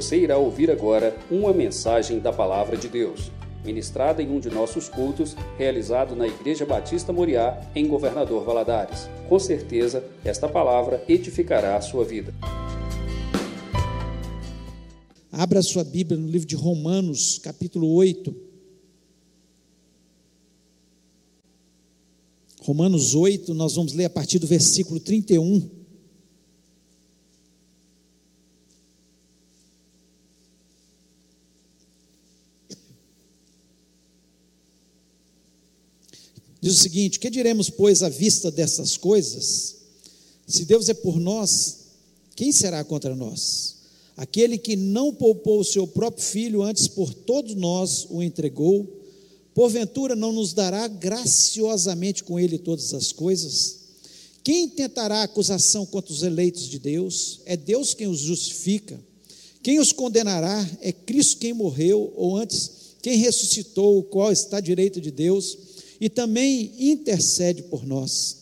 Você irá ouvir agora uma mensagem da Palavra de Deus, ministrada em um de nossos cultos, realizado na Igreja Batista Moriá, em Governador Valadares. Com certeza, esta palavra edificará a sua vida. Abra sua Bíblia no livro de Romanos, capítulo 8. Romanos 8, nós vamos ler a partir do versículo 31. Diz o seguinte: que diremos, pois, à vista dessas coisas? Se Deus é por nós, quem será contra nós? Aquele que não poupou o seu próprio filho, antes por todos nós o entregou, porventura não nos dará graciosamente com ele todas as coisas? Quem tentará acusação contra os eleitos de Deus? É Deus quem os justifica. Quem os condenará? É Cristo quem morreu, ou antes, quem ressuscitou, o qual está à direita de Deus, e também intercede por nós.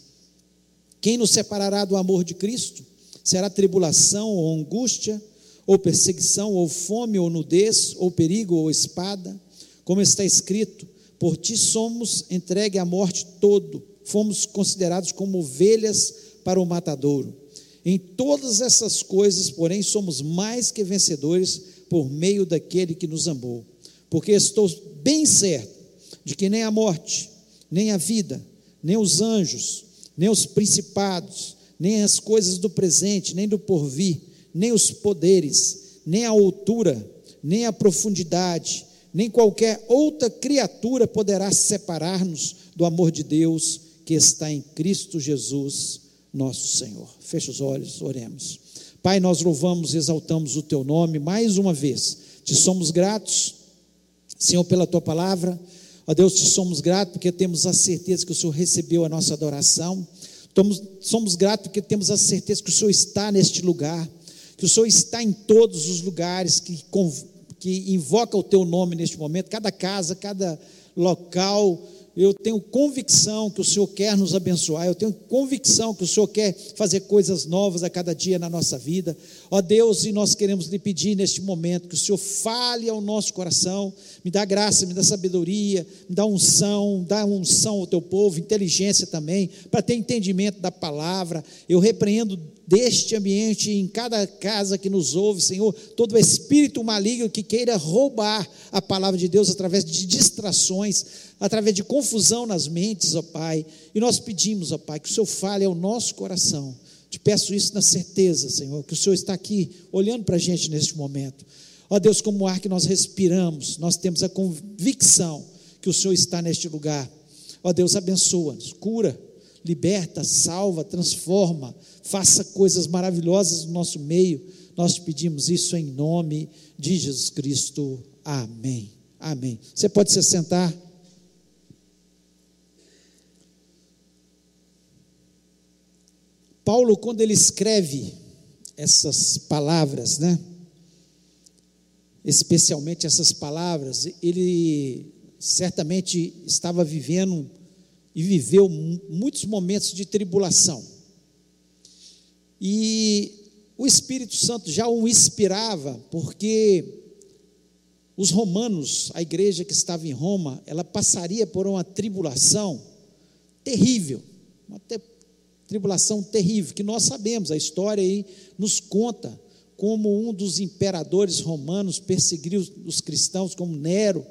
Quem nos separará do amor de Cristo? Será tribulação ou angústia, ou perseguição, ou fome, ou nudez, ou perigo, ou espada? Como está escrito: por ti somos entregue à morte todo, fomos considerados como ovelhas para o matadouro. Em todas essas coisas, porém, somos mais que vencedores por meio daquele que nos amou. Porque estou bem certo de que nem a morte, nem a vida, nem os anjos, nem os principados, nem as coisas do presente, nem do porvir, nem os poderes, nem a altura, nem a profundidade, nem qualquer outra criatura poderá separar-nos do amor de Deus que está em Cristo Jesus, nosso Senhor. Feche os olhos, oremos. Pai, nós louvamos e exaltamos o teu nome mais uma vez. Te somos gratos, Senhor, pela tua palavra. Ó Deus, te somos gratos porque temos a certeza que o Senhor recebeu a nossa adoração. Somos gratos porque temos a certeza que o Senhor está neste lugar, que o Senhor está em todos os lugares que invoca o teu nome neste momento, cada casa, cada local. Eu tenho convicção que o Senhor quer nos abençoar, eu tenho convicção que o Senhor quer fazer coisas novas a cada dia na nossa vida. Ó Deus, e nós queremos lhe pedir neste momento que o Senhor fale ao nosso coração, me dá graça, me dá sabedoria, me dá unção ao teu povo, inteligência também, para ter entendimento da palavra. Eu repreendo deste ambiente, em cada casa que nos ouve, Senhor, todo espírito maligno que queira roubar a palavra de Deus através de distrações, através de confusão nas mentes, ó Pai. E nós pedimos, ó Pai, que o Senhor fale ao nosso coração. Te peço isso na certeza, Senhor, que o Senhor está aqui olhando para a gente neste momento. Ó Deus, como o ar que nós respiramos, nós temos a convicção que o Senhor está neste lugar. Ó Deus, abençoa-nos, cura, liberta, salva, transforma, faça coisas maravilhosas no nosso meio. Nós te pedimos isso em nome de Jesus Cristo, amém, amém. Você pode se sentar. Paulo, quando ele escreve essas palavras, especialmente essas palavras, ele certamente estava vivendo e viveu muitos momentos de tribulação, e o Espírito Santo já o inspirava, porque os romanos, a igreja que estava em Roma, ela passaria por uma tribulação terrível, uma tribulação terrível, que nós sabemos, a história aí nos conta como um dos imperadores romanos perseguiu os cristãos, como Nero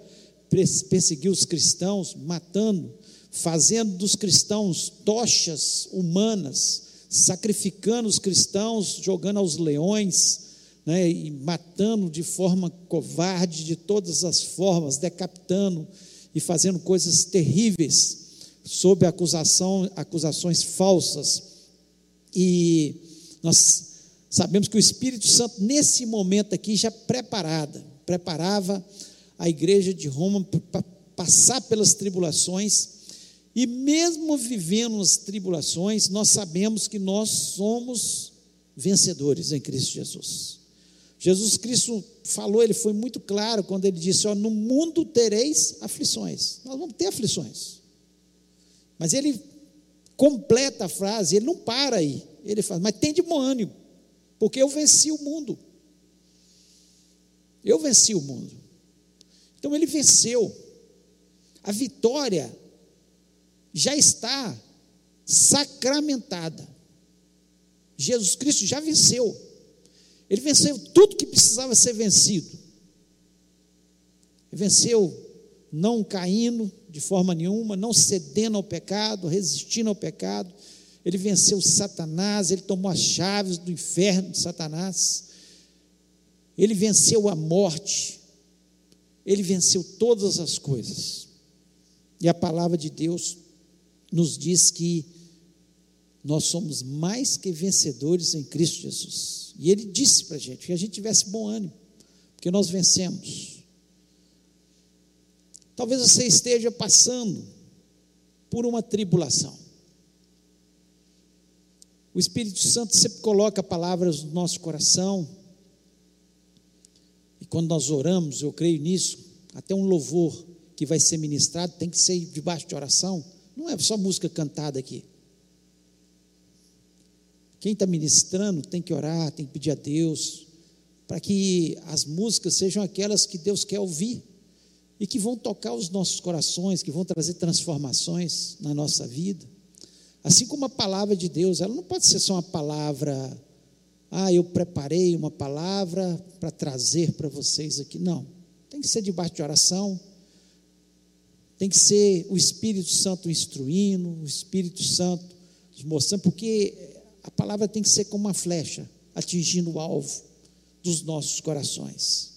perseguiu os cristãos, matando, fazendo dos cristãos tochas humanas, sacrificando os cristãos, jogando aos leões, e matando de forma covarde, de todas as formas, decapitando e fazendo coisas terríveis, sob acusações falsas. E nós sabemos que o Espírito Santo, nesse momento aqui, já preparava a igreja de Roma para passar pelas tribulações. E mesmo vivendo as tribulações, nós sabemos que nós somos vencedores em Cristo Jesus. Jesus Cristo falou, ele foi muito claro quando ele disse: no mundo tereis aflições. Nós vamos ter aflições. Mas ele completa a frase, ele não para aí, ele fala: mas tende bom ânimo, porque eu venci o mundo. Eu venci o mundo. Então ele venceu. A vitória já está sacramentada. Jesus Cristo já venceu. Ele venceu tudo que precisava ser vencido. Ele venceu não caindo de forma nenhuma, não cedendo ao pecado, resistindo ao pecado. Ele venceu Satanás, ele tomou as chaves do inferno de Satanás. Ele venceu a morte. Ele venceu todas as coisas. E a palavra de Deus nos diz que nós somos mais que vencedores em Cristo Jesus. E ele disse para a gente que a gente tivesse bom ânimo, porque nós vencemos. Talvez você esteja passando por uma tribulação. O Espírito Santo sempre coloca palavras no nosso coração, e quando nós oramos, eu creio nisso, até um louvor que vai ser ministrado tem que ser debaixo de oração, não é só música cantada aqui. Quem está ministrando tem que orar, tem que pedir a Deus, para que as músicas sejam aquelas que Deus quer ouvir, e que vão tocar os nossos corações, que vão trazer transformações na nossa vida. Assim como a palavra de Deus, ela não pode ser só uma palavra, eu preparei uma palavra para trazer para vocês aqui, não, tem que ser debaixo de oração, tem que ser o Espírito Santo instruindo, o Espírito Santo nos mostrando, porque a palavra tem que ser como uma flecha, atingindo o alvo dos nossos corações.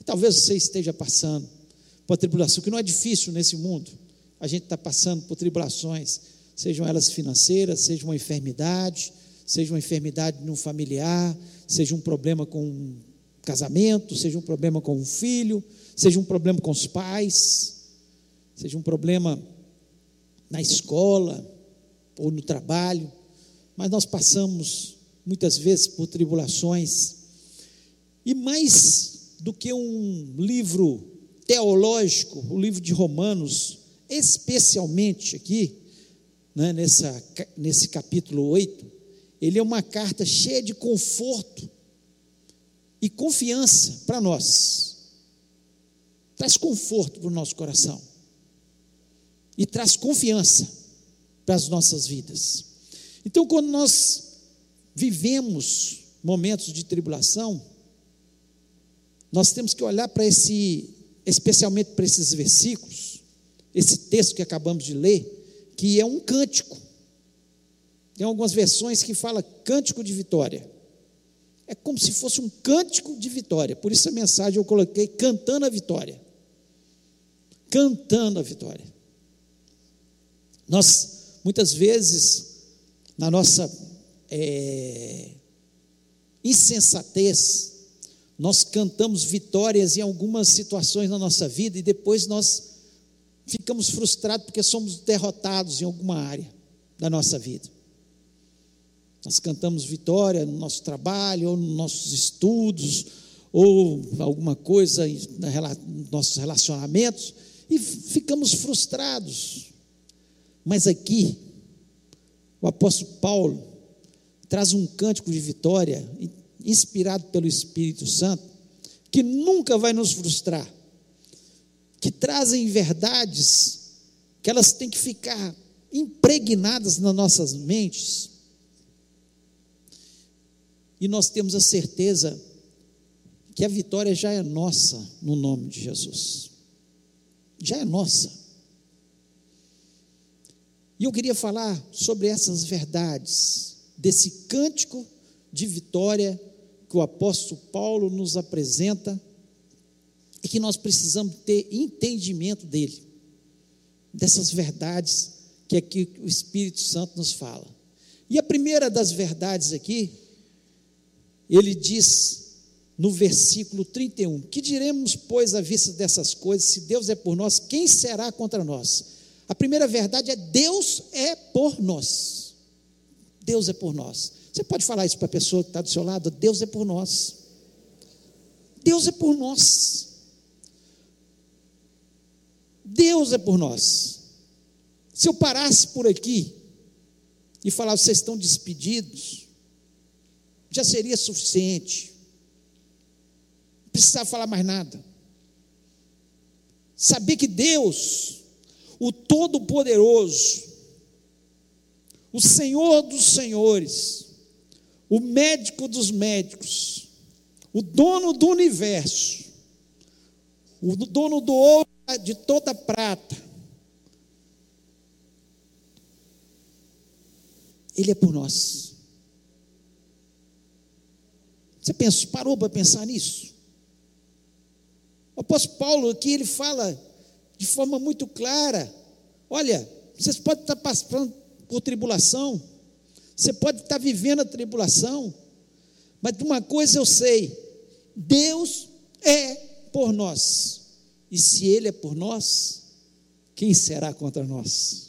E talvez você esteja passando por tribulação, que não é difícil nesse mundo, a gente está passando por tribulações, sejam elas financeiras, seja uma enfermidade num familiar, seja um problema com um casamento, seja um problema com um filho, seja um problema com os pais, seja um problema na escola ou no trabalho, mas nós passamos muitas vezes por tribulações, e mais do que um livro teológico, o livro de Romanos, especialmente aqui, nesse capítulo 8, ele é uma carta cheia de conforto e confiança para nós, traz conforto para o nosso coração, e traz confiança para as nossas vidas. Então quando nós vivemos momentos de tribulação, nós temos que olhar para especialmente para esses versículos, esse texto que acabamos de ler, que é um cântico. Tem algumas versões que fala cântico de vitória, é como se fosse um cântico de vitória, por isso a mensagem eu coloquei cantando a vitória. Nós muitas vezes na nossa insensatez, nós cantamos vitórias em algumas situações na nossa vida, e depois nós ficamos frustrados porque somos derrotados em alguma área da nossa vida. Nós cantamos vitória no nosso trabalho, ou nos nossos estudos, ou alguma coisa nos nossos relacionamentos, e ficamos frustrados. Mas aqui, o apóstolo Paulo traz um cântico de vitória, inspirado pelo Espírito Santo, que nunca vai nos frustrar, que trazem verdades que elas têm que ficar impregnadas nas nossas mentes, e nós temos a certeza que a vitória já é nossa no nome de Jesus, já é nossa. E eu queria falar sobre essas verdades desse cântico de vitória que o apóstolo Paulo nos apresenta, e que nós precisamos ter entendimento dele, dessas verdades que aqui o Espírito Santo nos fala. E a primeira das verdades aqui, ele diz no versículo 31, que diremos, pois, à vista dessas coisas? Se Deus é por nós, quem será contra nós? A primeira verdade é: Deus é por nós. Deus é por nós. Você pode falar isso para a pessoa que está do seu lado? Deus é por nós. Deus é por nós. Deus é por nós. Se eu parasse por aqui e falasse, vocês estão despedidos, já seria suficiente. precisava falar mais nada. Saber que Deus, o Todo-Poderoso, o Senhor dos Senhores, o médico dos médicos, o dono do universo, o dono do ouro, de toda prata, Ele é por nós. Você parou para pensar nisso? O apóstolo Paulo aqui, ele fala de forma muito clara: olha, vocês podem estar passando por tribulação, você pode estar vivendo a tribulação, mas uma coisa eu sei, Deus é por nós, e se Ele é por nós, quem será contra nós?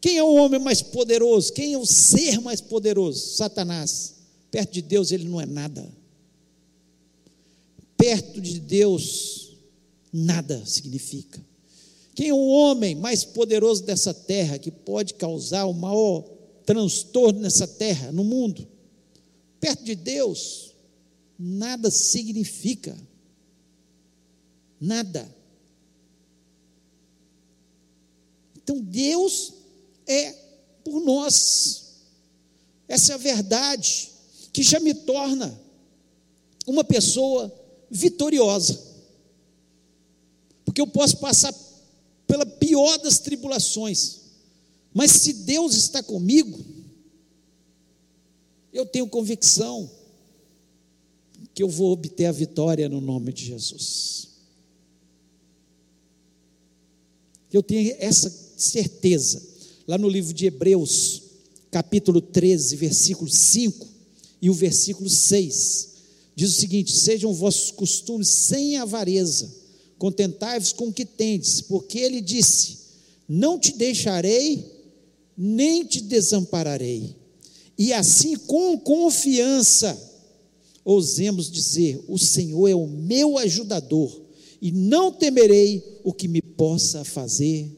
Quem é o homem mais poderoso? Quem é o ser mais poderoso? Satanás. Perto de Deus ele não é nada. Perto de Deus nada significa. Quem é o homem mais poderoso dessa terra, que pode causar o maior transtorno nessa terra, no mundo? Perto de Deus nada significa. Nada. Então Deus é por nós. Essa é a verdade que já me torna uma pessoa vitoriosa, porque eu posso passar pela pior das tribulações, mas se Deus está comigo, eu tenho convicção que eu vou obter a vitória no nome de Jesus. Eu tenho essa certeza. Lá no livro de Hebreus, capítulo 13, versículo 5 e o versículo 6, diz o seguinte: sejam vossos costumes sem avareza, contentai-vos com o que tendes, porque ele disse: não te deixarei, nem te desampararei. E assim, com confiança, ousemos dizer: o Senhor é o meu ajudador, e não temerei o que me possa fazer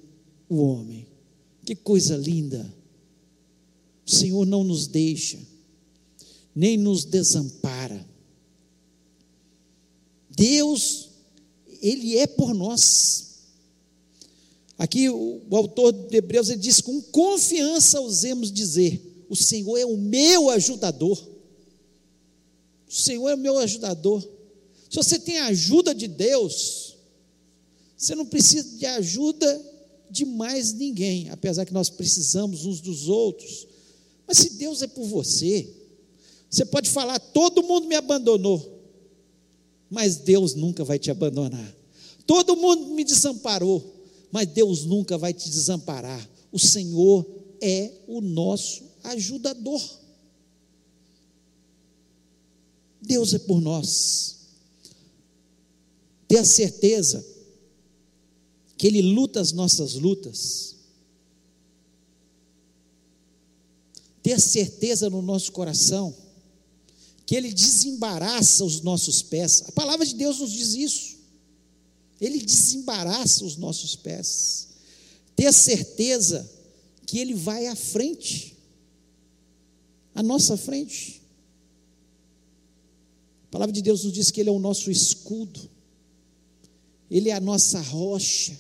o homem. Que coisa linda! O Senhor não nos deixa, nem nos desampara. Deus, Ele é por nós. Aqui o autor de Hebreus, ele diz: com confiança ousemos dizer, o Senhor é o meu ajudador. O Senhor é o meu ajudador. Se você tem a ajuda de Deus, você não precisa de ajuda de mais ninguém, apesar que nós precisamos uns dos outros, mas se Deus é por você, você pode falar: todo mundo me abandonou, mas Deus nunca vai te abandonar. Todo mundo me desamparou, mas Deus nunca vai te desamparar. O Senhor é o nosso ajudador. Deus é por nós. Ter a certeza que Ele luta as nossas lutas, ter a certeza no nosso coração que Ele desembaraça os nossos pés. A palavra de Deus nos diz isso. Ele desembaraça os nossos pés. Ter a certeza que Ele vai à frente, à nossa frente. A palavra de Deus nos diz que Ele é o nosso escudo, Ele é a nossa rocha,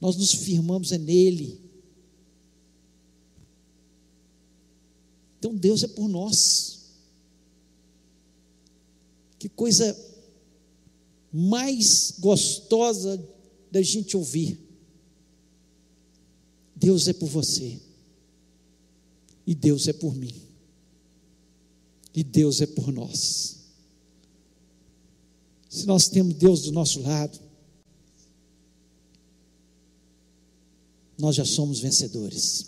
nós nos firmamos nele. Então Deus é por nós. Que coisa mais gostosa da gente ouvir. Deus é por você, e Deus é por mim, e Deus é por nós. Se nós temos Deus do nosso lado, nós já somos vencedores,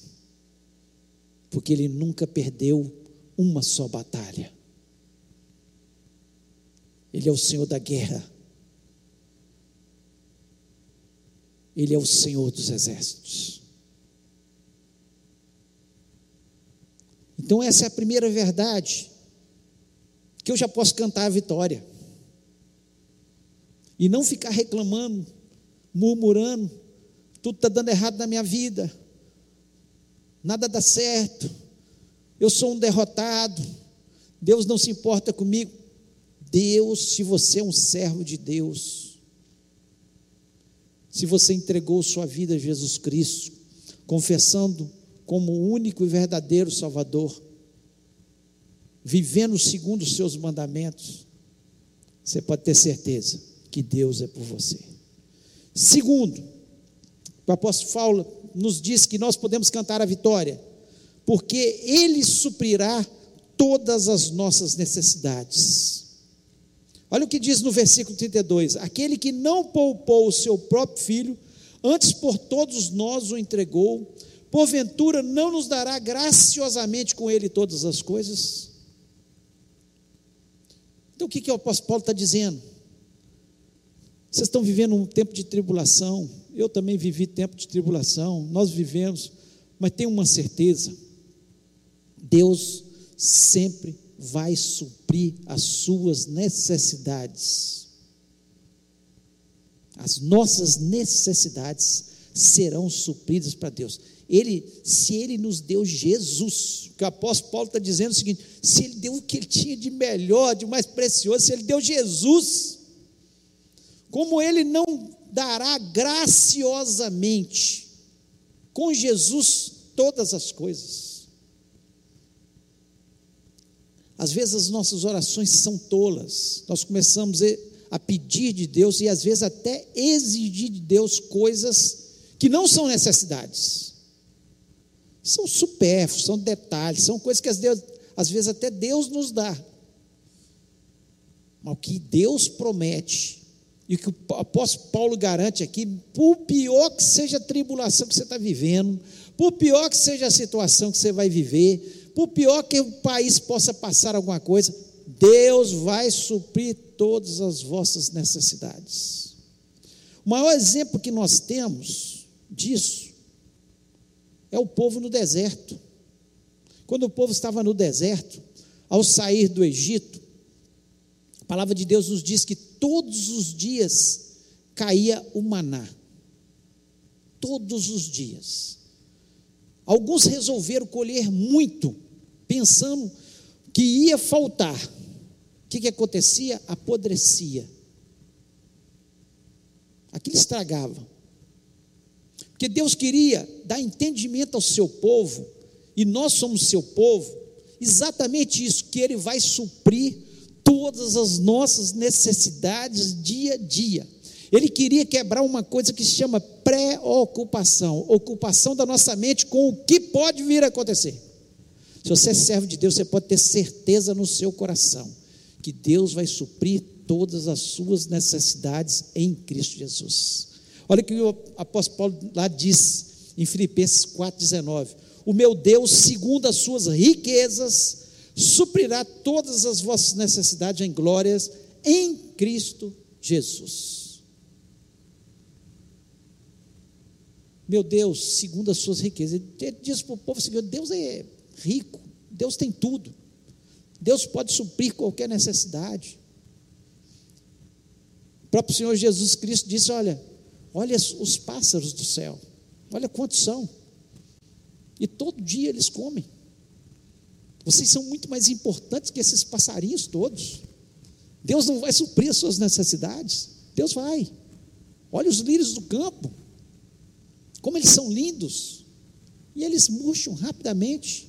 porque Ele nunca perdeu uma só batalha. Ele é o Senhor da guerra, Ele é o Senhor dos exércitos. Então essa é a primeira verdade, que eu já posso cantar a vitória, e não ficar reclamando, murmurando: tudo está dando errado na minha vida, nada dá certo, eu sou um derrotado, Deus não se importa comigo. Deus, se você é um servo de Deus, se você entregou sua vida a Jesus Cristo, confessando como o único e verdadeiro Salvador, vivendo segundo os seus mandamentos, você pode ter certeza que Deus é por você. Segundo, o apóstolo Paulo nos diz que nós podemos cantar a vitória, porque Ele suprirá todas as nossas necessidades. Olha o que diz no versículo 32, aquele que não poupou o seu próprio filho, antes por todos nós o entregou, porventura não nos dará graciosamente com Ele todas as coisas? Então o que o apóstolo Paulo está dizendo? Vocês estão vivendo um tempo de tribulação, eu também vivi tempo de tribulação, nós vivemos, mas tem uma certeza, Deus sempre vai suprir as suas necessidades, as nossas necessidades serão supridas para Deus. Se Ele nos deu Jesus, que o apóstolo Paulo está dizendo o seguinte, se Ele deu o que Ele tinha de melhor, de mais precioso, se Ele deu Jesus, como Ele não dará graciosamente com Jesus todas as coisas? Às vezes as nossas orações são tolas, nós começamos a pedir de Deus e às vezes até exigir de Deus coisas que não são necessidades, são supérfluos, são detalhes, são coisas que às vezes até Deus nos dá, mas o que Deus promete e o que o apóstolo Paulo garante aqui, por pior que seja a tribulação que você está vivendo, por pior que seja a situação que você vai viver, por pior que o país possa passar alguma coisa, Deus vai suprir todas as vossas necessidades. O maior exemplo que nós temos disso é o povo no deserto. Quando o povo estava no deserto, ao sair do Egito, a palavra de Deus nos diz que todos os dias caía o maná, todos os dias. Alguns resolveram colher muito, pensando que ia faltar. O que acontecia? Apodrecia. Aquilo estragava. Porque Deus queria dar entendimento ao seu povo, e nós somos seu povo, exatamente isso, que Ele vai suprir todas as nossas necessidades dia a dia. Ele queria quebrar uma coisa que se chama preocupação, ocupação da nossa mente com o que pode vir a acontecer. Se você é servo de Deus, você pode ter certeza no seu coração, que Deus vai suprir todas as suas necessidades em Cristo Jesus. Olha o que o apóstolo Paulo lá diz, em Filipenses 4,19, o meu Deus, segundo as suas riquezas, suprirá todas as vossas necessidades em glórias, em Cristo Jesus. Meu Deus, segundo as suas riquezas, ele diz para o povo, Senhor, Deus é rico, Deus tem tudo, Deus pode suprir qualquer necessidade. O próprio Senhor Jesus Cristo disse, olha os pássaros do céu, olha quantos são, e todo dia eles comem, vocês são muito mais importantes que esses passarinhos todos, Deus não vai suprir as suas necessidades, Deus vai, olha os lírios do campo, como eles são lindos, e eles murcham rapidamente,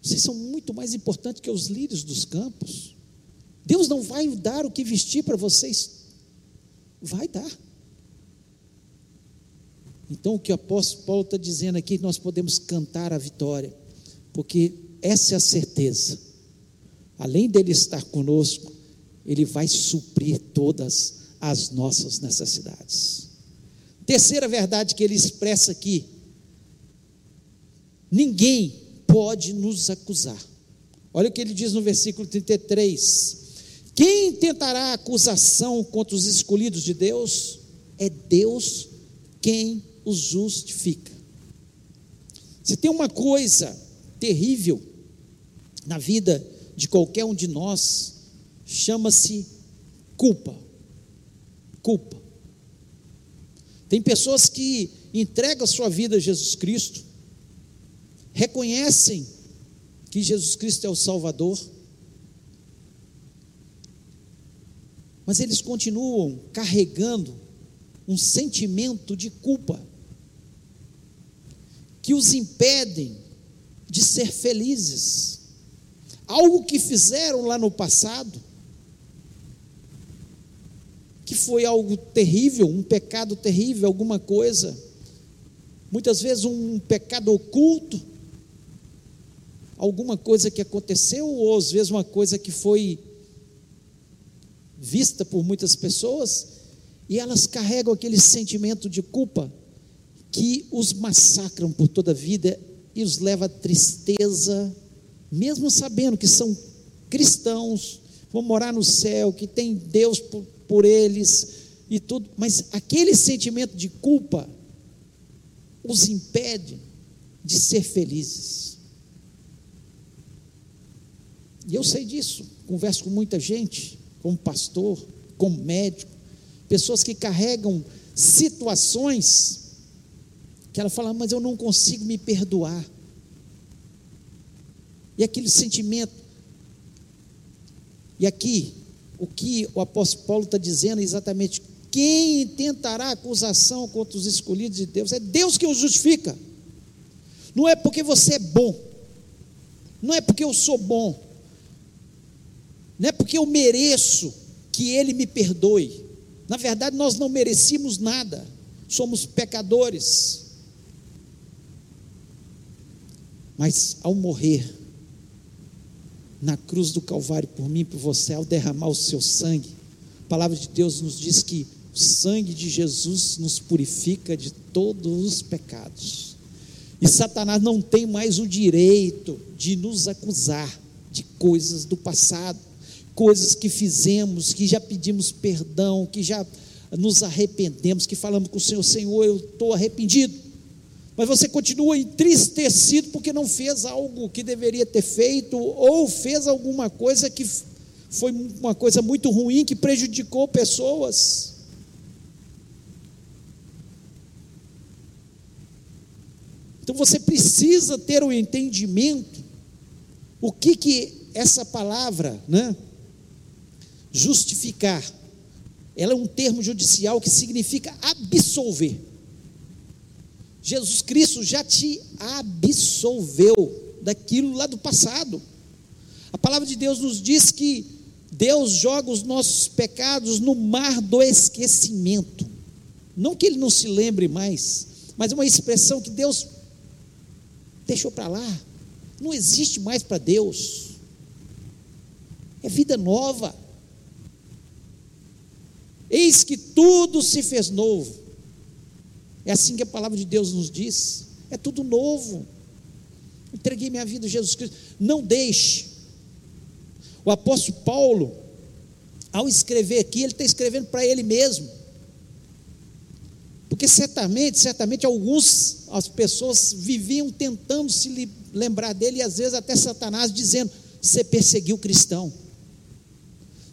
vocês são muito mais importantes que os lírios dos campos, Deus não vai dar o que vestir para vocês, vai dar. Então o que o apóstolo Paulo está dizendo aqui, nós podemos cantar a vitória, porque essa é a certeza, além dele estar conosco, ele vai suprir todas as nossas necessidades. Terceira verdade que ele expressa aqui, ninguém pode nos acusar, olha o que ele diz no versículo 33, quem tentará acusação contra os escolhidos de Deus, é Deus quem os justifica. Se tem uma coisa terrível na vida de qualquer um de nós, chama-se culpa. Tem pessoas que entregam a sua vida a Jesus Cristo, reconhecem que Jesus Cristo é o Salvador, mas eles continuam carregando um sentimento de culpa que os impedem de ser felizes. Algo que fizeram lá no passado, que foi algo terrível, um pecado terrível, alguma coisa, muitas vezes um pecado oculto, alguma coisa que aconteceu, ou às vezes uma coisa que foi vista por muitas pessoas, e elas carregam aquele sentimento de culpa que os massacram por toda a vida e os leva à tristeza, mesmo sabendo que são cristãos, vão morar no céu, que tem Deus por eles e tudo, mas aquele sentimento de culpa os impede de ser felizes. E eu sei disso, converso com muita gente, como pastor, como médico, pessoas que carregam situações que ela fala, mas eu não consigo me perdoar, e aquele sentimento. E aqui, o que o apóstolo Paulo está dizendo é exatamente, quem tentará acusação contra os escolhidos de Deus? É Deus que os justifica. Não é porque você é bom, não é porque eu sou bom, não é porque eu mereço que Ele me perdoe. Na verdade, nós não merecíamos nada, somos pecadores, mas ao morrer na cruz do Calvário por mim e por você, ao derramar o seu sangue, a palavra de Deus nos diz que o sangue de Jesus nos purifica de todos os pecados, e Satanás não tem mais o direito de nos acusar de coisas do passado, coisas que fizemos, que já pedimos perdão, que já nos arrependemos, que falamos com o Senhor, Senhor, eu estou arrependido, mas você continua entristecido porque não fez algo que deveria ter feito, ou fez alguma coisa que foi uma coisa muito ruim, que prejudicou pessoas. Então você precisa ter o entendimento, o que essa palavra, né, justificar, ela é um termo judicial que significa absolver. Jesus Cristo já te absolveu daquilo lá do passado. A palavra de Deus nos diz que Deus joga os nossos pecados no mar do esquecimento. Não que Ele não se lembre mais, mas é uma expressão que Deus deixou para lá, não existe mais para Deus, é vida nova. Eis que tudo se fez novo. É assim que a palavra de Deus nos diz, é tudo novo. Entreguei minha vida a Jesus Cristo, não deixe. O apóstolo Paulo, ao escrever aqui, ele está escrevendo para ele mesmo, porque certamente as pessoas viviam tentando se lembrar dele, e às vezes até Satanás dizendo, você perseguiu o cristão,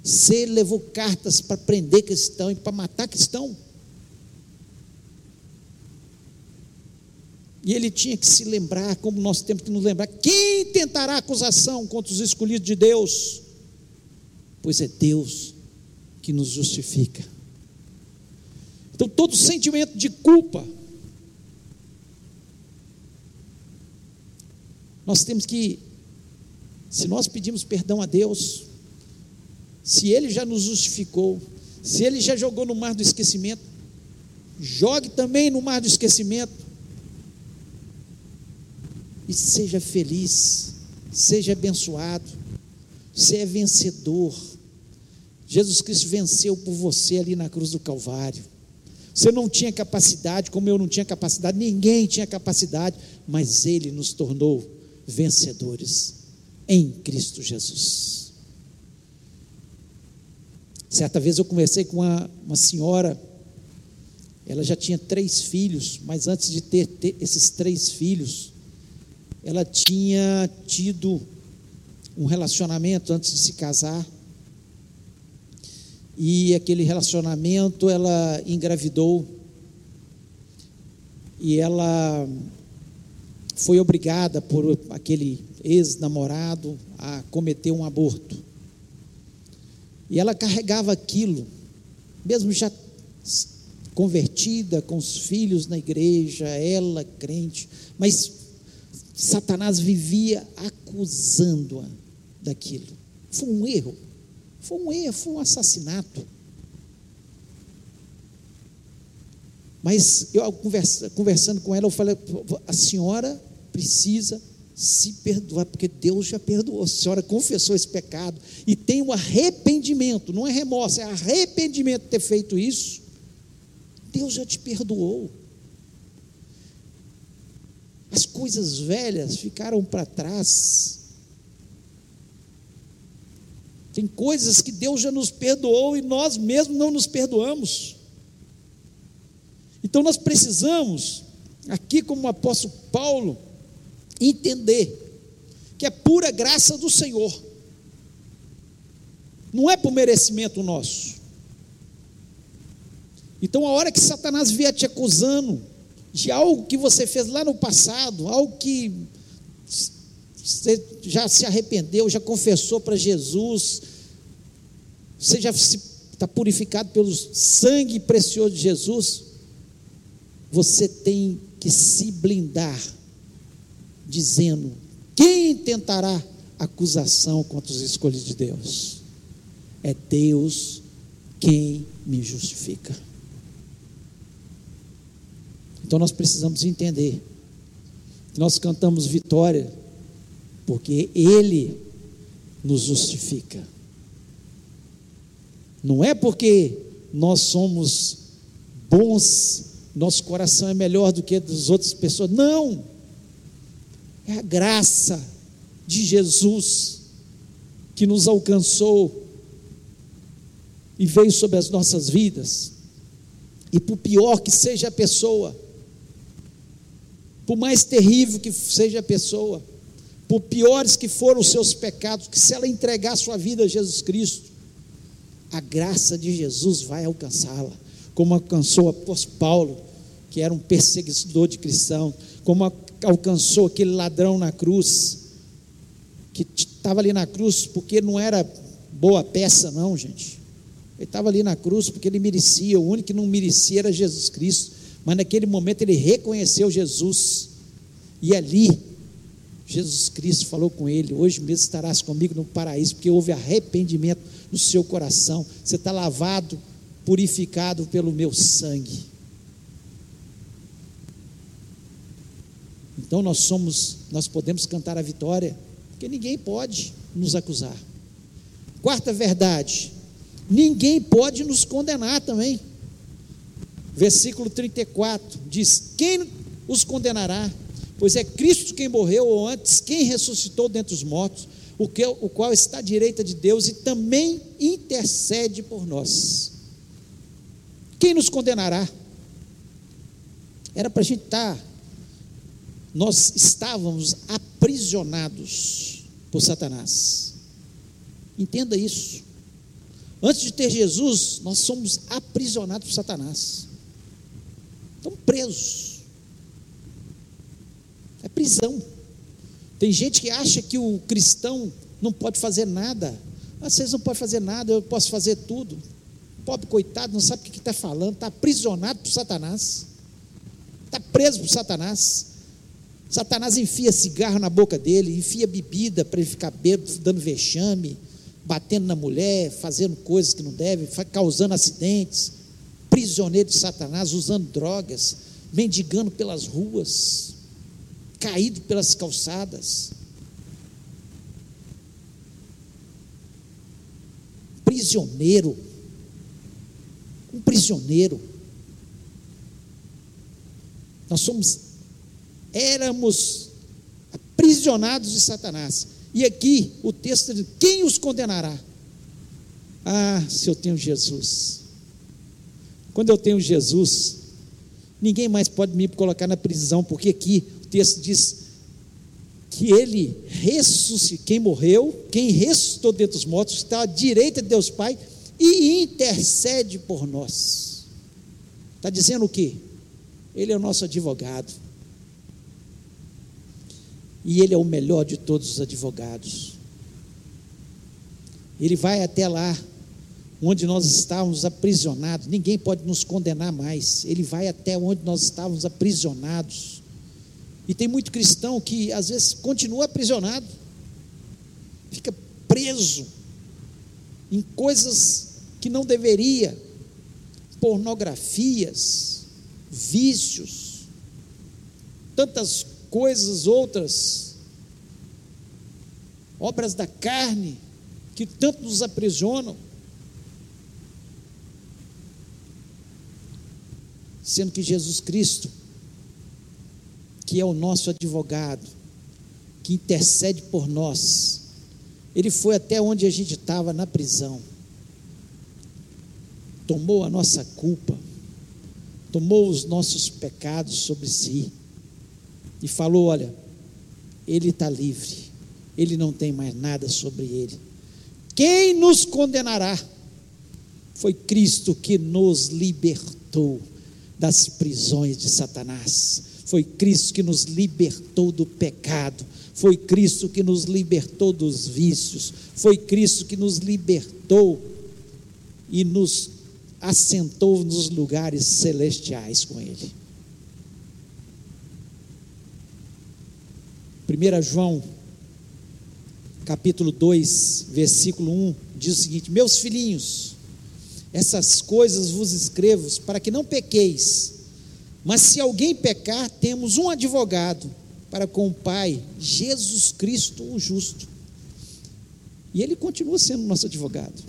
você levou cartas para prender cristão e para matar cristão. E ele tinha que se lembrar, como nós temos que nos lembrar, quem tentará acusação contra os escolhidos de Deus? Pois é Deus que nos justifica. Então todo sentimento de culpa, nós temos que, se nós pedimos perdão a Deus, se Ele já nos justificou, se Ele já jogou no mar do esquecimento, jogue também no mar do esquecimento, e seja feliz, seja abençoado, você é vencedor, Jesus Cristo venceu por você ali na cruz do Calvário. Você não tinha capacidade, como eu não tinha capacidade, ninguém tinha capacidade, mas Ele nos tornou vencedores em Cristo Jesus. Certa vez eu conversei com uma senhora, ela já tinha 3 filhos, mas antes de ter esses 3 filhos, ela tinha tido um relacionamento antes de se casar, e aquele relacionamento ela engravidou, e ela foi obrigada por aquele ex-namorado a cometer um aborto, E ela carregava aquilo, mesmo já convertida, com os filhos na igreja, ela crente, mas Satanás vivia acusando-a daquilo. Foi um erro, foi um assassinato. Mas eu conversando com ela, eu falei, a senhora precisa se perdoar, porque Deus já perdoou, a senhora confessou esse pecado, e tem um arrependimento, não é remorso, é arrependimento de ter feito isso, Deus já te perdoou, as coisas velhas ficaram para trás, tem coisas que Deus já nos perdoou, e nós mesmos não nos perdoamos, então nós precisamos, aqui como o apóstolo Paulo, entender que é pura graça do Senhor, não é por merecimento nosso. Então a hora que Satanás vier te acusando de algo que você fez lá no passado, algo que você já se arrependeu, já confessou para Jesus, você já está purificado pelo sangue precioso de Jesus, você tem que se blindar, dizendo, quem tentará acusação contra os escolhidos de Deus? É Deus quem me justifica. Então nós precisamos entender que nós cantamos vitória, porque Ele nos justifica, não é porque nós somos bons, nosso coração é melhor do que das outras pessoas, não, é a graça de Jesus que nos alcançou e veio sobre as nossas vidas. E por pior que seja a pessoa, por mais terrível que seja a pessoa, por piores que foram os seus pecados, que se ela entregar a sua vida a Jesus Cristo, a graça de Jesus vai alcançá-la, como alcançou o apóstolo Paulo, que era um perseguidor de cristão, como alcançou aquele ladrão na cruz, que estava ali na cruz, porque não era boa peça não, gente, ele estava ali na cruz, porque ele merecia, o único que não merecia era Jesus Cristo, mas naquele momento ele reconheceu Jesus, e ali, Jesus Cristo falou com ele, hoje mesmo estarás comigo no paraíso, porque houve arrependimento no seu coração, você está lavado, purificado pelo meu sangue. Então nós podemos cantar a vitória, porque ninguém pode nos acusar. Quarta verdade, ninguém pode nos condenar também. Versículo 34 diz: quem os condenará? Pois é Cristo quem morreu, ou antes, quem ressuscitou dentre os mortos, o qual está à direita de Deus e também intercede por nós. Quem nos condenará? Era para a gente estar. Nós estávamos aprisionados por Satanás, entenda isso, antes de ter Jesus, nós somos aprisionados por Satanás, estamos presos, é prisão, tem gente que acha que o cristão não pode fazer nada, vocês não podem fazer nada, eu posso fazer tudo, pobre coitado, não sabe o que está falando, está aprisionado por Satanás, está preso por Satanás, Satanás enfia cigarro na boca dele, enfia bebida para ele ficar bêbado, dando vexame, batendo na mulher, fazendo coisas que não deve, causando acidentes, prisioneiro de Satanás, usando drogas, mendigando pelas ruas, caído pelas calçadas, prisioneiro, um prisioneiro, nós éramos aprisionados de Satanás, e aqui o texto diz, quem os condenará? Ah, se eu tenho Jesus, quando eu tenho Jesus, ninguém mais pode me colocar na prisão, porque aqui o texto diz, que ele ressuscitou, quem morreu, quem ressuscitou dentre os mortos, está à direita de Deus Pai, e intercede por nós, está dizendo o quê? Ele é o nosso advogado, e ele é o melhor de todos os advogados, ele vai até lá, onde nós estávamos aprisionados. Ninguém pode nos condenar mais. Ele vai até onde nós estávamos aprisionados. E tem muito cristão que às vezes continua aprisionado, fica preso em coisas que não deveria, pornografias, vícios, tantas coisas outras, obras da carne, que tanto nos aprisionam, sendo que Jesus Cristo, que é o nosso advogado, que intercede por nós, ele foi até onde a gente estava na prisão, tomou a nossa culpa, tomou os nossos pecados sobre si, e falou: olha, ele está livre, ele não tem mais nada sobre ele, quem nos condenará? Foi Cristo que nos libertou das prisões de Satanás, foi Cristo que nos libertou do pecado, foi Cristo que nos libertou dos vícios, foi Cristo que nos libertou e nos assentou nos lugares celestiais com Ele. 1 João, capítulo 2, versículo 1, diz o seguinte: meus filhinhos, essas coisas vos escrevo para que não pequeis, mas se alguém pecar, temos um advogado para com o Pai, Jesus Cristo o justo, e Ele continua sendo nosso advogado,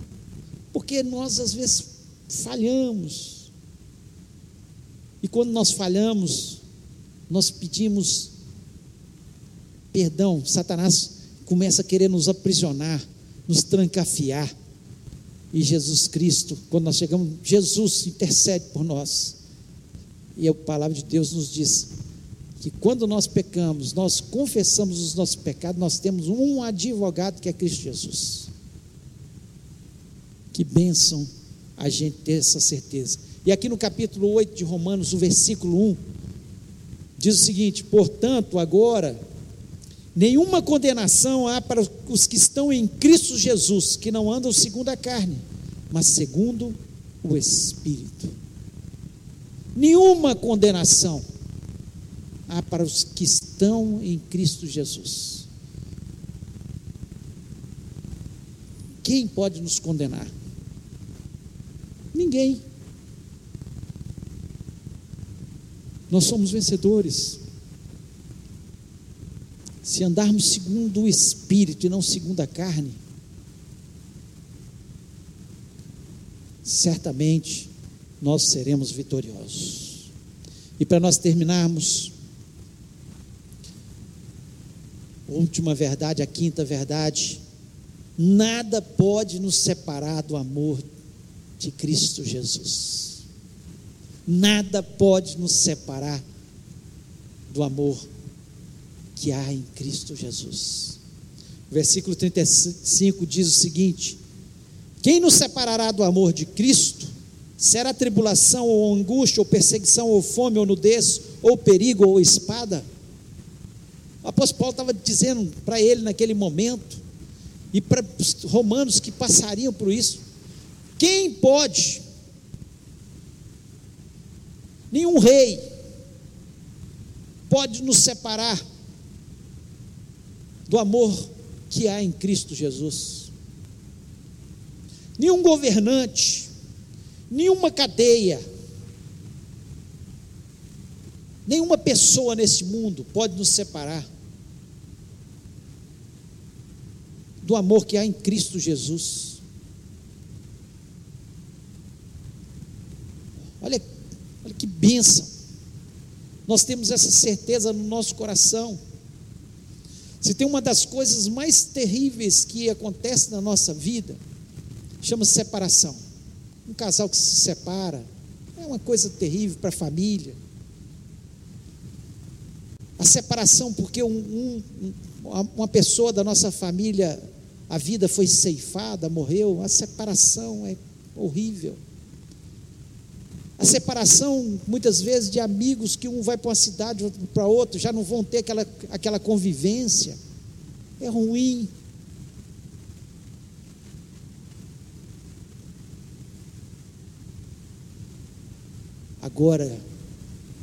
porque nós às vezes falhamos, e quando nós falhamos, nós pedimos perdão, Satanás começa a querer nos aprisionar, nos trancafiar, e Jesus Cristo, quando nós chegamos, Jesus intercede por nós. E a palavra de Deus nos diz que quando nós pecamos, nós confessamos os nossos pecados, nós temos um advogado que é Cristo Jesus. Que bênção a gente ter essa certeza. E aqui no capítulo 8 de Romanos, o versículo 1, diz o seguinte: portanto, agora, nenhuma condenação há para os que estão em Cristo Jesus, que não andam segundo a carne, mas segundo o Espírito. Nenhuma condenação há para os que estão em Cristo Jesus. Quem pode nos condenar? Ninguém. Nós somos vencedores. Se andarmos segundo o Espírito e não segundo a carne, certamente nós seremos vitoriosos. E para nós terminarmos, última verdade, a quinta verdade: nada pode nos separar do amor de Cristo Jesus. Nada pode nos separar do amor que há em Cristo Jesus. O versículo 35 diz o seguinte: quem nos separará do amor de Cristo? Será tribulação ou angústia, ou perseguição, ou fome, ou nudez, ou perigo, ou espada? O apóstolo Paulo estava dizendo para ele naquele momento, e para os romanos que passariam por isso: quem pode? Nenhum rei pode nos separar do amor que há em Cristo Jesus. Nenhum governante, nenhuma cadeia, nenhuma pessoa nesse mundo pode nos separar do amor que há em Cristo Jesus. Olha que bênção, nós temos essa certeza no nosso coração. Se tem uma das coisas mais terríveis que acontece na nossa vida, chama-se separação. Um casal que se separa é uma coisa terrível para a família. A separação, porque uma pessoa da nossa família, a vida foi ceifada, morreu. A separação é horrível. A separação, muitas vezes, de amigos, que um vai para uma cidade, outro para outra, já não vão ter aquela convivência. É ruim. Agora,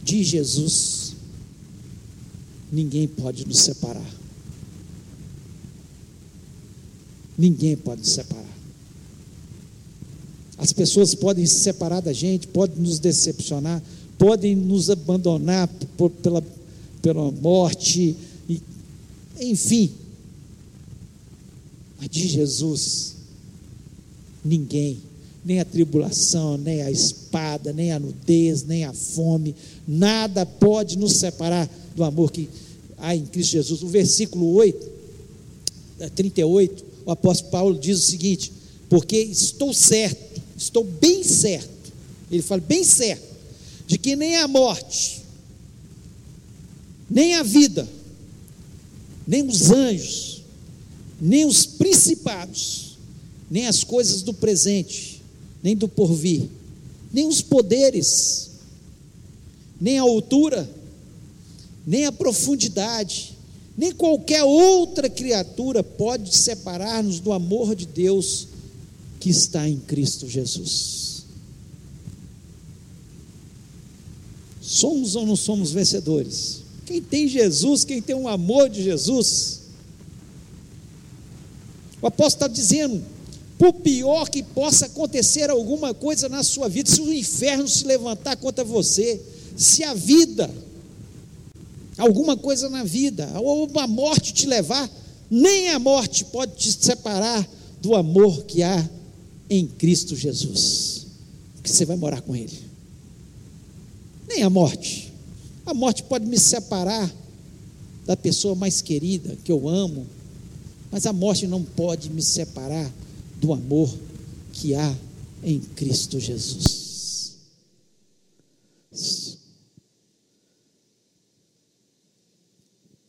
de Jesus, ninguém pode nos separar. Ninguém pode nos separar. As pessoas podem se separar da gente, podem nos decepcionar, podem nos abandonar pela morte, enfim. Mas de Jesus, ninguém, nem a tribulação, nem a espada, nem a nudez, nem a fome, nada pode nos separar do amor que há em Cristo Jesus. O versículo 38, o apóstolo Paulo diz o seguinte: porque estou certo, estou bem certo, ele fala bem certo, de que nem a morte, nem a vida, nem os anjos, nem os principados, nem as coisas do presente, nem do porvir, nem os poderes, nem a altura, nem a profundidade, nem qualquer outra criatura pode separar-nos do amor de Deus que está em Cristo Jesus. Somos ou não somos vencedores? Quem tem Jesus, quem tem o amor de Jesus, o apóstolo está dizendo, por pior que possa acontecer alguma coisa na sua vida, se o inferno se levantar contra você, se a vida, alguma coisa na vida, ou a morte te levar, nem a morte pode te separar do amor que há em Cristo Jesus, porque você vai morar com Ele. Nem a morte. A morte pode me separar da pessoa mais querida, que eu amo, mas a morte não pode me separar do amor que há em Cristo Jesus.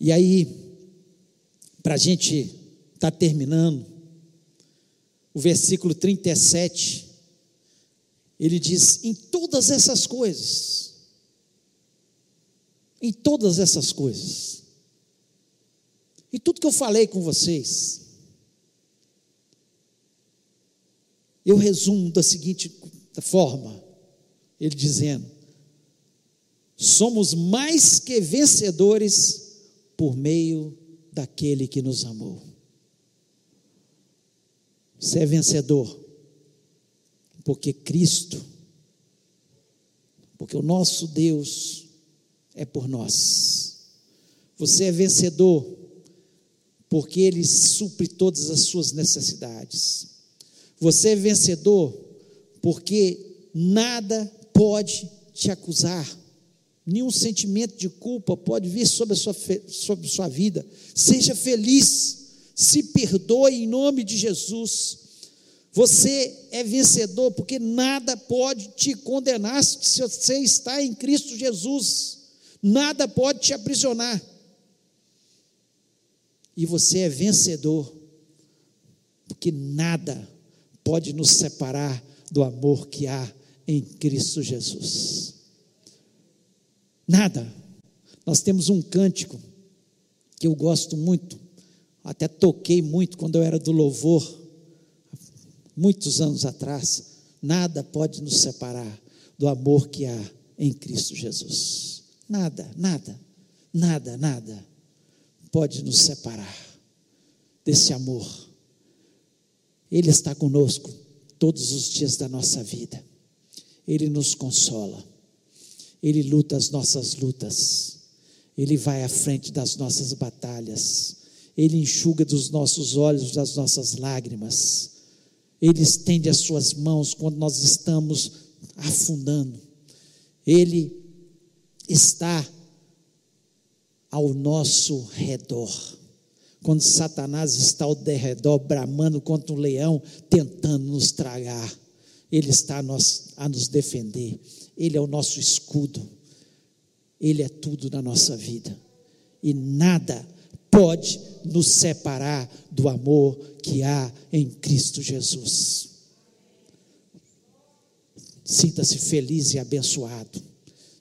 E aí, para a gente estar terminando, o versículo 37, ele diz, em todas essas coisas, em tudo que eu falei com vocês, eu resumo da seguinte forma, ele dizendo, somos mais que vencedores por meio daquele que nos amou. Você é vencedor, porque o nosso Deus é por nós. Você é vencedor, porque Ele supre todas as suas necessidades. Você é vencedor, porque nada pode te acusar, nenhum sentimento de culpa pode vir sobre a sua vida. Seja feliz, se perdoe em nome de Jesus. Você é vencedor, porque nada pode te condenar se você está em Cristo Jesus, nada pode te aprisionar, e você é vencedor, porque nada pode nos separar do amor que há em Cristo Jesus, nada. Nós temos um cântico que eu gosto muito, até toquei muito quando eu era do louvor, muitos anos atrás. Nada pode nos separar do amor que há em Cristo Jesus, nada pode nos separar desse amor. Ele está conosco todos os dias da nossa vida, Ele nos consola, Ele luta as nossas lutas, Ele vai à frente das nossas batalhas, Ele enxuga dos nossos olhos as nossas lágrimas, Ele estende as suas mãos quando nós estamos afundando, Ele está ao nosso redor, quando Satanás está ao derredor, bramando contra um leão, tentando nos tragar, Ele está a nos defender, Ele é o nosso escudo, Ele é tudo na nossa vida, e nada pode nos separar do amor que há em Cristo Jesus. Sinta-se feliz e abençoado,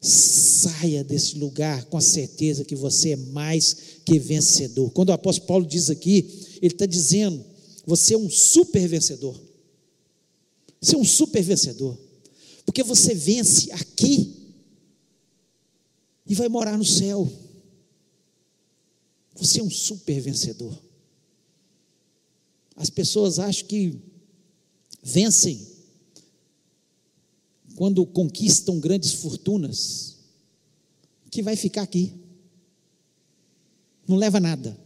saia desse lugar com a certeza que você é mais que vencedor. Quando o apóstolo Paulo diz aqui, ele está dizendo, você é um super vencedor, porque você vence aqui e vai morar no céu. Você é um super vencedor. As pessoas acham que vencem quando conquistam grandes fortunas, que vai ficar aqui, não leva nada.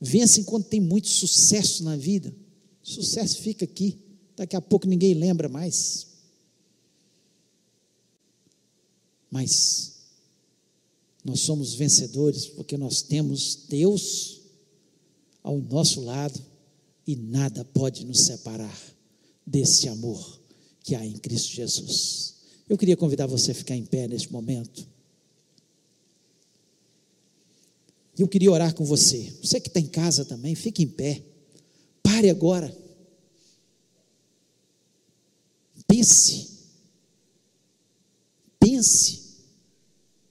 Vencem quando tem muito sucesso na vida, sucesso fica aqui, daqui a pouco ninguém lembra mais. Mas nós somos vencedores porque nós temos Deus ao nosso lado e nada pode nos separar desse amor que há em Cristo Jesus. Eu queria convidar você a ficar em pé neste momento. Eu queria orar com você. Você que está em casa também, fique em pé. Pare agora. Pense.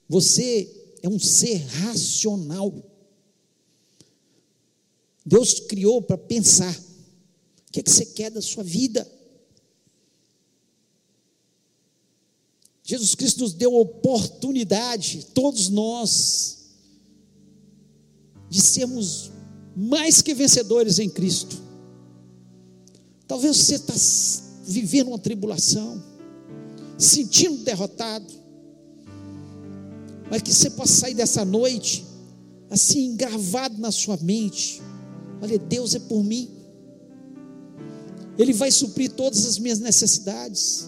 Você é um ser racional. Deus te criou para pensar. O que é que você quer da sua vida? Jesus Cristo nos deu a oportunidade, todos nós, de sermos mais que vencedores em Cristo. Talvez você está vivendo uma tribulação, sentindo derrotado, mas que você possa sair dessa noite, assim, gravado na sua mente: olha, Deus é por mim, Ele vai suprir todas as minhas necessidades,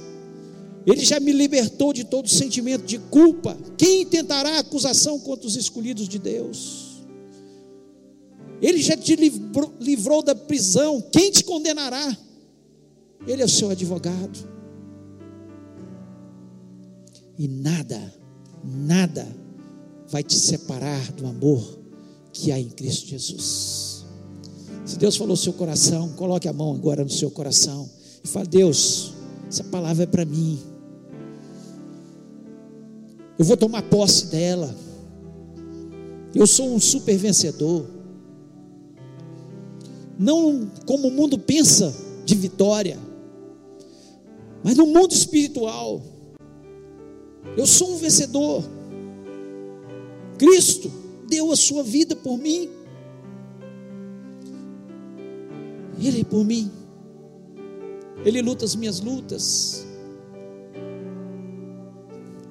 Ele já me libertou de todo sentimento de culpa. Quem tentará acusação contra os escolhidos de Deus? Ele já te livrou da prisão. Quem te condenará? Ele é o seu advogado. E nada vai te separar do amor que há em Cristo Jesus. Se Deus falou no seu coração, coloque a mão agora no seu coração e fale: Deus, essa palavra é para mim. Eu vou tomar posse dela. Eu sou um super vencedor. Não como o mundo pensa de vitória, mas no mundo espiritual, eu sou um vencedor. Cristo deu a sua vida por mim, Ele é por mim, Ele luta as minhas lutas,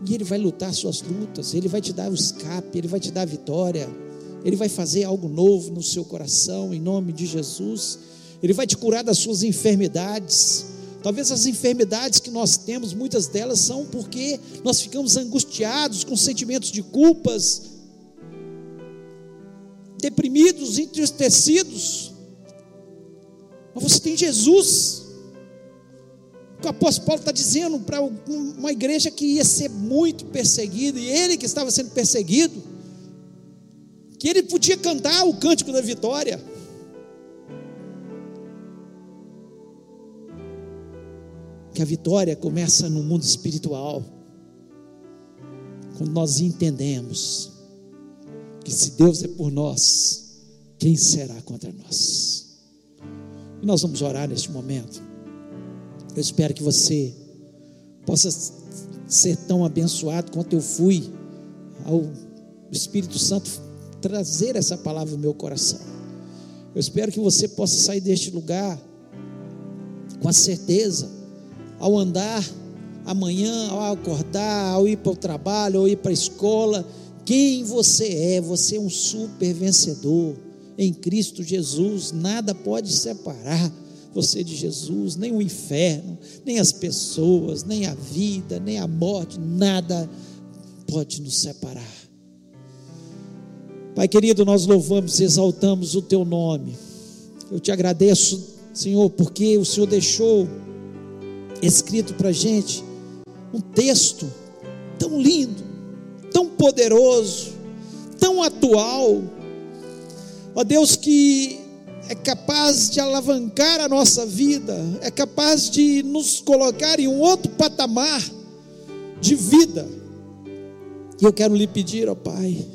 e Ele vai lutar as suas lutas. Ele vai te dar o escape, Ele vai te dar a vitória. Ele vai fazer algo novo no seu coração, em nome de Jesus. Ele vai te curar das suas enfermidades. Talvez as enfermidades que nós temos, muitas delas são porque nós ficamos angustiados com sentimentos de culpas, deprimidos, entristecidos. Mas você tem Jesus. O apóstolo Paulo está dizendo para uma igreja que ia ser muito perseguida, e ele que estava sendo perseguido, que ele podia cantar o cântico da vitória. Que a vitória começa no mundo espiritual, quando nós entendemos que se Deus é por nós, quem será contra nós? E nós vamos orar neste momento. Eu espero que você possa ser tão abençoado quanto eu fui ao Espírito Santo trazer essa palavra no meu coração. Eu espero que você possa sair deste lugar com a certeza, ao andar amanhã, ao acordar, ao ir para o trabalho, ao ir para a escola, quem você é. Você é um super vencedor em Cristo Jesus. Nada pode separar você de Jesus, nem o inferno, nem as pessoas, nem a vida, nem a morte, nada pode nos separar. Pai querido, nós louvamos e exaltamos o Teu nome. Eu te agradeço, Senhor, porque o Senhor deixou escrito para a gente um texto tão lindo, tão poderoso, tão atual. Ó Deus, que é capaz de alavancar a nossa vida, é capaz de nos colocar em um outro patamar de vida. E eu quero lhe pedir, ó Pai,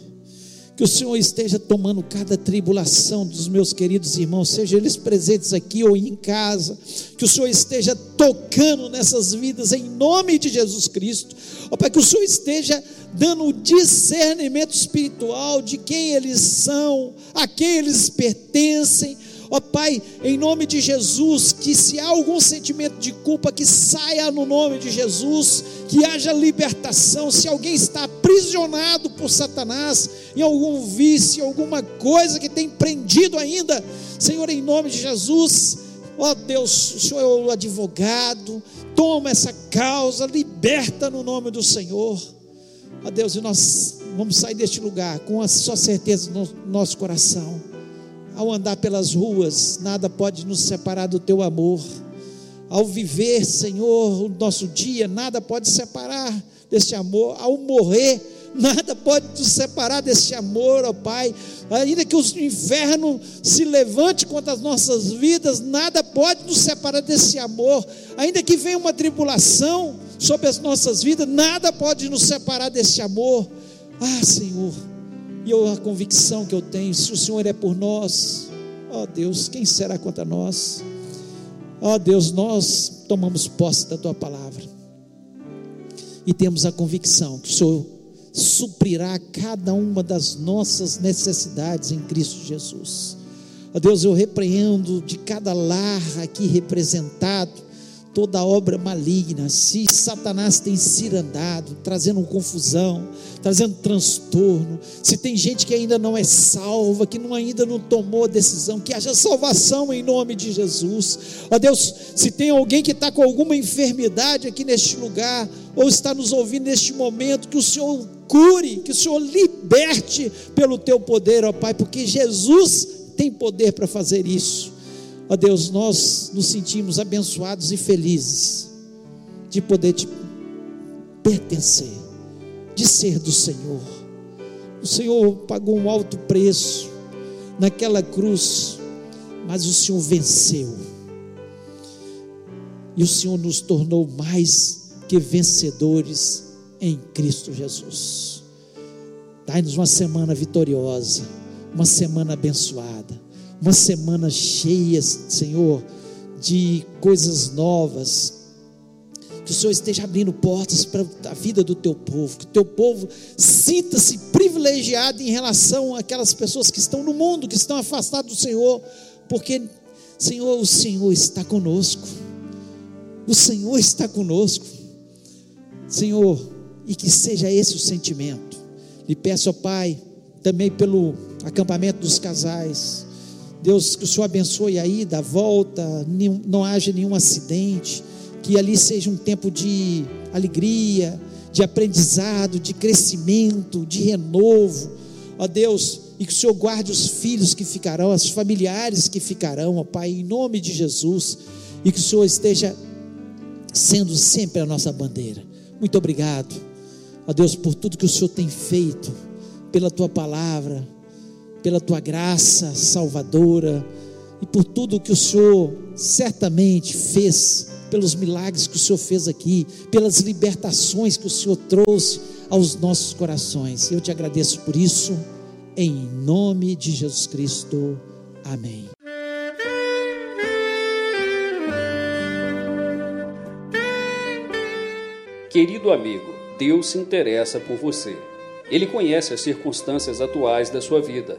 Que o Senhor esteja tomando cada tribulação dos meus queridos irmãos, seja eles presentes aqui ou em casa, que o Senhor esteja tocando nessas vidas em nome de Jesus Cristo, ó Pai, que o Senhor esteja dando o discernimento espiritual de quem eles são, a quem eles pertencem, ó Pai, em nome de Jesus, que se há algum sentimento de culpa, que saia no nome de Jesus, que haja libertação. Se alguém está aprisionado por Satanás, em algum vício, alguma coisa que tem prendido ainda, Senhor, em nome de Jesus, ó Deus, o Senhor é o advogado, toma essa causa, liberta no nome do Senhor, ó Deus, e nós vamos sair deste lugar com a só certeza no nosso coração. Ao andar pelas ruas, nada pode nos separar do Teu amor. Ao viver, Senhor, o nosso dia, nada pode separar deste amor. Ao morrer, nada pode nos separar deste amor, ó Pai. Ainda que o inferno se levante contra as nossas vidas, nada pode nos separar desse amor. Ainda que venha uma tribulação sobre as nossas vidas, nada pode nos separar deste amor. Ah, Senhor, e a convicção que eu tenho, se o Senhor é por nós, ó Deus, quem será contra nós? Ó Deus, nós tomamos posse da Tua palavra, e temos a convicção que o Senhor suprirá cada uma das nossas necessidades em Cristo Jesus. Ó Deus, eu repreendo de cada lar aqui representado, toda obra maligna. Se Satanás tem cirandado, trazendo confusão, trazendo transtorno, se tem gente que ainda não é salva, que ainda não tomou a decisão, que haja salvação em nome de Jesus. Ó Deus, se tem alguém que está com alguma enfermidade aqui neste lugar, ou está nos ouvindo neste momento, que o Senhor cure, que o Senhor liberte pelo Teu poder, ó Pai, porque Jesus tem poder para fazer isso. Ó Deus, nós nos sentimos abençoados e felizes de poder Te pertencer, de ser do Senhor. O Senhor pagou um alto preço naquela cruz, mas o Senhor venceu, e o Senhor nos tornou mais que vencedores em Cristo Jesus. Dai-nos uma semana vitoriosa, uma semana abençoada, uma semana cheia, Senhor, de coisas novas. Que o Senhor esteja abrindo portas para a vida do Teu povo, que o Teu povo sinta-se privilegiado em relação àquelas pessoas que estão no mundo, que estão afastadas do Senhor, porque, Senhor, o Senhor está conosco, o Senhor está conosco, Senhor, e que seja esse o sentimento. Lhe peço, ó Pai, também pelo acampamento dos casais, Deus, que o Senhor abençoe a ida, a volta, não haja nenhum acidente, que ali seja um tempo de alegria, de aprendizado, de crescimento, de renovo, ó Deus, e que o Senhor guarde os filhos que ficarão, os familiares que ficarão, ó Pai, em nome de Jesus, e que o Senhor esteja sendo sempre a nossa bandeira. Muito obrigado, ó Deus, por tudo que o Senhor tem feito, pela Tua palavra, pela Tua graça salvadora, e por tudo que o Senhor certamente fez, pelos milagres que o Senhor fez aqui, pelas libertações que o Senhor trouxe aos nossos corações. Eu Te agradeço por isso, em nome de Jesus Cristo, amém. Querido amigo, Deus se interessa por você. Ele conhece as circunstâncias atuais da sua vida.